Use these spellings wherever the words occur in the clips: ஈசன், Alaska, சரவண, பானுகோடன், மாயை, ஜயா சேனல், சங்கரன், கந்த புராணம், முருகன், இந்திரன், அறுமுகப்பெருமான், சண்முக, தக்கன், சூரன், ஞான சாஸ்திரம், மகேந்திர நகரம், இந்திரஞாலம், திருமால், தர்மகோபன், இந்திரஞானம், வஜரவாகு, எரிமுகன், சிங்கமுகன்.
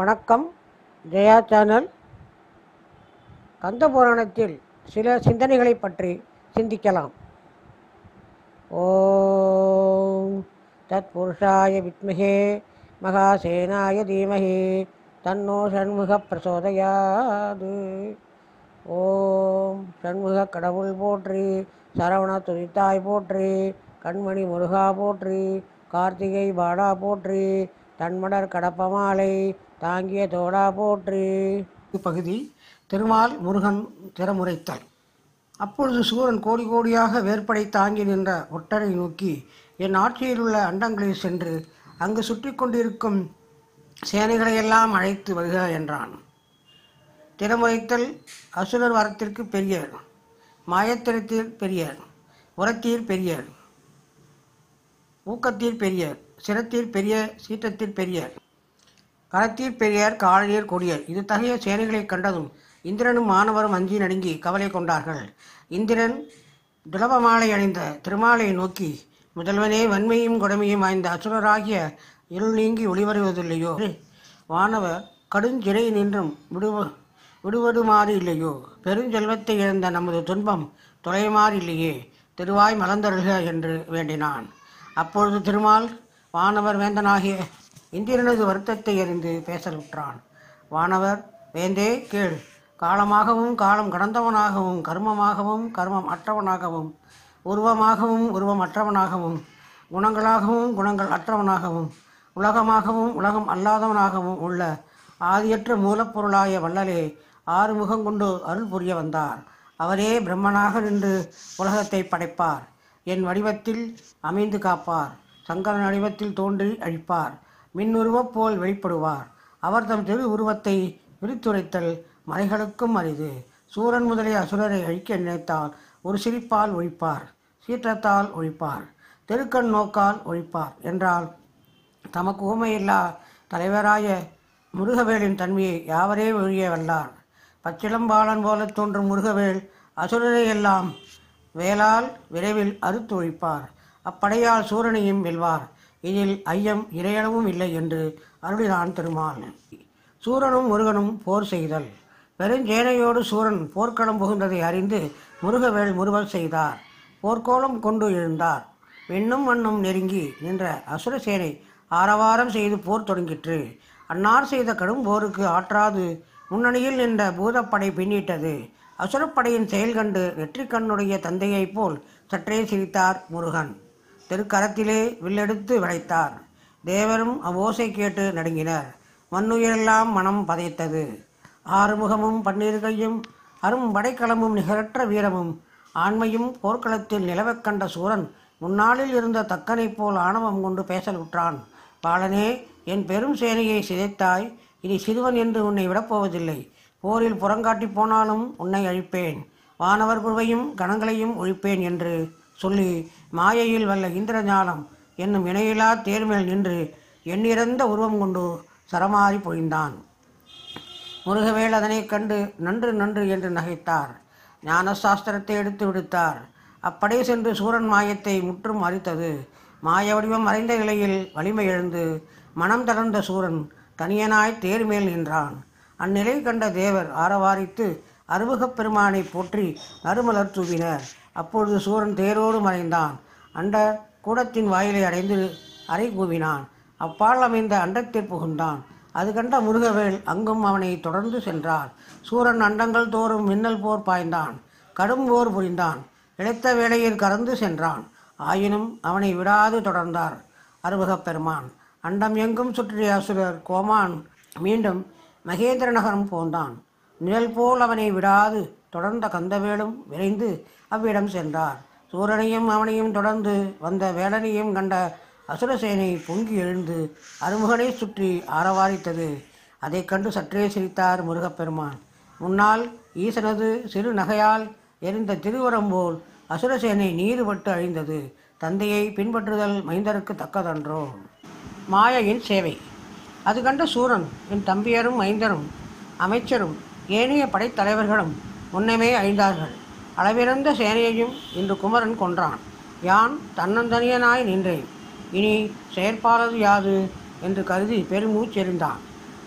வணக்கம். ஜயா சேனல். கந்த புராணத்தில் சில சிந்தனைகளை பற்றி சிந்திக்கலாம். ஓம் தத் புருஷாய வித்மஹே மகாசேனாய தீமஹி தன்னோ சண்முக பிரசோதயாது. ஓம் சண்முக கடவுள் போற்றி, சரவண துதித்தாய் போற்றி, கண்மணி முருகா போற்றி, கார்த்திகை பாடா போற்றி, தன்மடர் கடப்ப மாலை தாங்கிய தோடா போற்றி. பகுதி திருமால் முருகன் திறமுரைத்தாள். அப்பொழுது சூரன் கோடி கோடியாக வேற்படை தாங்கி நின்ற ஒட்டரை நோக்கி, என் ஆட்சியிலுள்ள அண்டங்களில் சென்று அங்கு சுற்றி கொண்டிருக்கும் சேனைகளையெல்லாம் அழைத்து வருக என்றான். திறமுரைத்தல் அசுரர் வரத்திற்கு பெரியவர், மாயத்திறத்தில் பெரியர், உரத்தீர் பெரியர், ஊக்கத்தீர் பெரியர், சிரத்தீர் பெரிய, சீற்றத்தீர் பெரியர், கரத்தீர் பெரியர், காழநீர் கொடியர். இது தகைய சேனைகளை கண்டதும் இந்திரனும் மாணவரும் அஞ்சி நடுங்கி கவலை கொண்டார்கள். இந்திரன் துலப மாலை அணிந்த திருமாலை நோக்கி, முதல்வனே, வன்மையும் கொடுமையும் வாய்ந்த அசுரராகிய இருள் நீங்கி ஒளிவருவதில்லையோ? வானவர் கடுஞ்சிறை நின்றும் விடுவடுமாறு இல்லையோ? பெருஞ்செல்வத்தை இழந்த நமது துன்பம் தொலைமாறு இல்லையே. திருவாய் மலர்ந்தருக என்று வேண்டினான். அப்பொழுது திருமால் வானவர் வேந்தனாகிய இந்திரனது வருத்தத்தை அறிந்து பேசலுற்றான். வானவர் வேந்தே, கேள். காலமாகவும் காலம் கடந்தவனாகவும், கர்மமாகவும் கர்மம் அற்றவனாகவும், உருவமாகவும் உருவம் அற்றவனாகவும், குணங்களாகவும் குணங்கள் அற்றவனாகவும், உலகமாகவும் உலகம் அல்லாதவனாகவும் உள்ள ஆதியற்ற மூலப்பொருளாய வள்ளலே ஆறுமுகம் கொண்டு அருள் புரிய வந்தார். அவரே பிரம்மனாக நின்று உலகத்தை படைப்பார். என் வடிவத்தில் அமைந்து காப்பார். சங்கரன் வடிவத்தில் தோன்றி அழிப்பார். மின்னுருவப் போல் வெளிப்படுவார். அவர் தம் திரு உருவத்தை விரித்துரைத்தல் மறைகளுக்கும் அரிது. சூரன் முதலிய அசுரரை அழிக்க நினைத்தால் ஒரு சிரிப்பால் ஒழிப்பார், சீற்றத்தால் ஒழிப்பார், தெருக்கண் நோக்கால் ஒழிப்பார் என்றால் தமக்கு ஊமையில்லா தலைவராய முருகவேலின் தன்மையை யாவரே ஒழிய வல்லார். பச்சிளம்பாலன் போல தோன்றும் முருகவேல் அசுரரை எல்லாம் வேளால் விரைவில் அறுத்து ஒழிப்பார். அப்படையால் சூரனையும் வெல்வார். இதில் ஐயம் இறையளவும் இல்லை என்று அருளினான் திருமால். சூரனும் முருகனும் போர் செய்தல். பெருஞ்சேனையோடு சூரன் போர்க்களம் புகுந்ததை அறிந்து முருகவேல் முறுவல் செய்தார். போர்க்கோலம் கொண்டு எழுந்தார். விண்ணும் மண்ணும் நெருங்கி நின்ற அசுர சேனை ஆரவாரம் செய்து போர் தொடங்கிற்று. அன்னார் செய்த கடும் போருக்கு ஆற்றாது முன்னணியில் நின்ற பூதப்படை பின்னிட்டது. அசுரப்படையின் செயல் கண்டு வெற்றி கண்ணுடைய தந்தையைப் போல் சற்றே சிரித்தார் முருகன். திருக்கரத்திலே வில்லெடுத்து விளைத்தார். தேவரும் அவ்வோசை கேட்டு நடுங்கினர். மண்ணுயிரெல்லாம் மனம் பதைத்தது. ஆறுமுகமும் பன்னிருகையும் அரும்படைக்களமும் நிகரற்ற வீரமும் ஆண்மையும் போர்க்களத்தில் நிலவக் கண்ட சூரன் முன்னாளில் இருந்த தக்கனைப் போல் ஆணவம் கொண்டு பேசலுற்றான். பாலனே, என் பெரும் சேனையை சிதைத்தாய். இனி சிறுவன் என்று உன்னை விடப்போவதில்லை. போரில் புறங்காட்டி போனாலும் உன்னை அழிப்பேன். வானவர் குழுவையும் கணங்களையும் ஒழிப்பேன் என்று சொல்லி மாயையில் வல்ல இந்திரஞாலம் என்னும் இணையிலா தேர்மேல் நின்று எண்ணிறந்த உருவம் கொண்டு சரமாறி பொழிந்தான். முருகவேல் அதனை கண்டு நன்று நன்று என்று நகைத்தார். ஞான சாஸ்திரத்தை எடுத்து விடுத்தார். அப்படை சென்று சூரன் மாயத்தை முற்றும் அரித்தது. மாய வடிவம் மறைந்த நிலையில் வலிமை எழுந்து மனம் தளர்ந்த சூரன் தனியனாய் தேர்மேல் நின்றான். அந்நிலை கண்ட தேவர் ஆரவாரித்து அறுமுகப்பெருமானை போற்றி நறுமலர் தூவினர். அப்பொழுது சூரன் தேரோடு மறைந்தான். அண்ட கூடத்தின் வாயிலை அடைந்து அறை கூவினான். அப்பால் அமைந்த அண்டத்தில் புகுந்தான். அது கண்ட முருகவேல் அங்கும் அவனை தொடர்ந்து சென்றார். சூரன் அண்டங்கள் தோறும் மின்னல் போர் பாய்ந்தான். கடும் போர் புரிந்தான். இழைத்த வேளையில் கறந்து சென்றான். ஆயினும் அவனை விடாது தொடர்ந்தார் அறுமுகப்பெருமான். அண்டம் எங்கும் சுற்றிய அசுரர் கோமான் மீண்டும் மகேந்திர நகரம் போந்தான். நிழல் போல் அவனை விடாது தொடர்ந்த கந்தவேலும் விரைந்து அவ்விடம் சென்றார். சூரனையும் அவனையும் தொடர்ந்து வந்த வேலனையும் கண்ட அசுரசேனை பொங்கி எழுந்து அறுமுகனை சுற்றி ஆரவாரித்தது. அதை கண்டு சற்றே சிரித்தார் முருகப்பெருமான். முன்னால் ஈசனது சிறு நகையால் எரிந்த திருவரம் போல் அசுரசேனை நீர்பட்டு அழிந்தது. தந்தையை பின்பற்றுதல் மைந்தருக்கு தக்கதன்றோ. மாயையின் சேவை. அது கண்ட சூரன், என் தம்பியரும் மைந்தரும் அமைச்சரும் ஏனைய படைத்தலைவர்களும் முன்னமே அழிந்தார்கள். அளவிறந்த சேனையையும் இன்று குமரன் கொன்றான். யான் தன்னந்தனியனாய் நின்றேன். இனி செயற்பாளது யாது என்று கருதி பெருமூச்செறிந்தான்.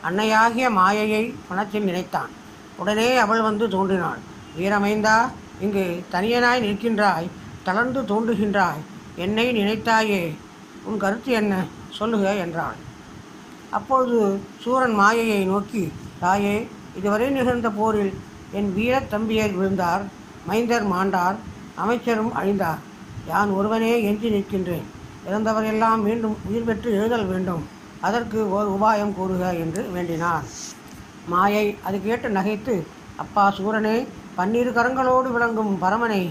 அன்னையாகிய மாயையை மனத்தில் நினைத்தான். உடனே அவள் வந்து தோன்றினாள். வீரமைந்தா, இங்கு தனியனாய் நிற்கின்றாய், தளர்ந்து தோன்றுகின்றாய், என்னை நினைத்தாயே, உன் கருத்து என்ன சொல்லுக என்றாள். அப்பொழுது சூரன் மாயையை நோக்கி, தாயே, இதுவரை நிகழ்ந்த போரில் என் வீரத் தம்பியர் விழுந்தார், மைந்தர் மாண்டார், அமைச்சரும் அழிந்தார். யான் ஒருவனே எஞ்சி நிற்கின்றேன். இறந்தவரெல்லாம் மீண்டும் உயிர் பெற்று எழுதல் வேண்டும். அதற்கு ஓர் உபாயம் கூறுக என்று வேண்டினார். மாயை அது கேட்டு நகைத்து, அப்பா சூரனே, பன்னிரு கரங்களோடு விளங்கும் பரமனை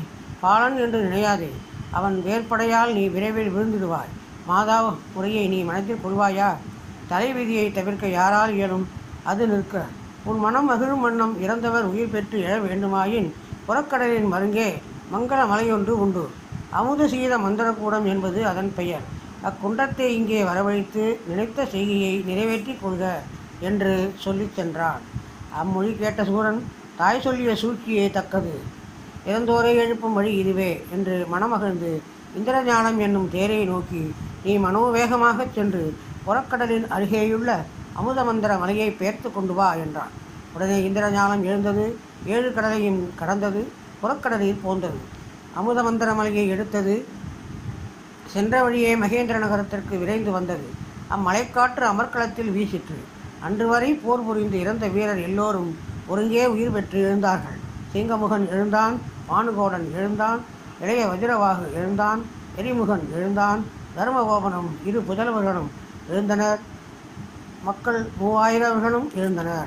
பாலன் என்று நினையாதே. அவன் வேற்படையால் நீ விரைவில் விழுந்துடுவாய். மாதா முறையை நீ மனத்தில் கொள்வாயா? தலைவிதியை தவிர்க்க யாரால் இயலும்? அது நிற்க உன் மனம் மகிழும் வண்ணம் இறந்தவர் உயிர் பெற்று எழ வேண்டுமாயின் புறக்கடலின் மருங்கே மங்கள மலையொன்று உண்டு. அமுத சீத மந்திரக்கூடம் என்பது அதன் பெயர். அக்குண்டத்தை இங்கே வரவழைத்து நினைத்த செய்கையை நிறைவேற்றி கொள்க என்று சொல்லிச் சென்றான். அம்மொழி கேட்ட சூரன், தாய் சொல்லிய சூழ்ச்சியே தக்கது, இறந்தோரை எழுப்பும் வழி இதுவே என்று மனமகிழ்ந்து இந்திரஞானம் என்னும் தேரை நோக்கி நீ மனோவேகமாகச் சென்று புறக்கடலின் அருகேயுள்ள அமுத மந்திர மலையை பெயர்த்து கொண்டு வா என்றான். உடனே இந்திரஞாலம் எழுந்தது, 7 கடலையும் கடந்தது, புறக்கடலில் போந்தது, அமுத மந்திர மலையை எடுத்தது, சென்ற வழியே மகேந்திர நகரத்திற்கு விரைந்து வந்தது. அம்மலைக்காற்று அமர்க்களத்தில் வீசிற்று. அன்று வரை போர் புரிந்து இறந்த வீரர் எல்லோரும் ஒருங்கே உயிர் பெற்று எழுந்தார்கள். சிங்கமுகன் எழுந்தான், பானுகோடன் எழுந்தான், இளைய வஜரவாகு எழுந்தான், எரிமுகன் எழுந்தான், தர்மகோபனும் 2 புதல்வர்களும் எழுந்தனர். மக்கள் 3000 பேர்களும் எழுந்தனர்.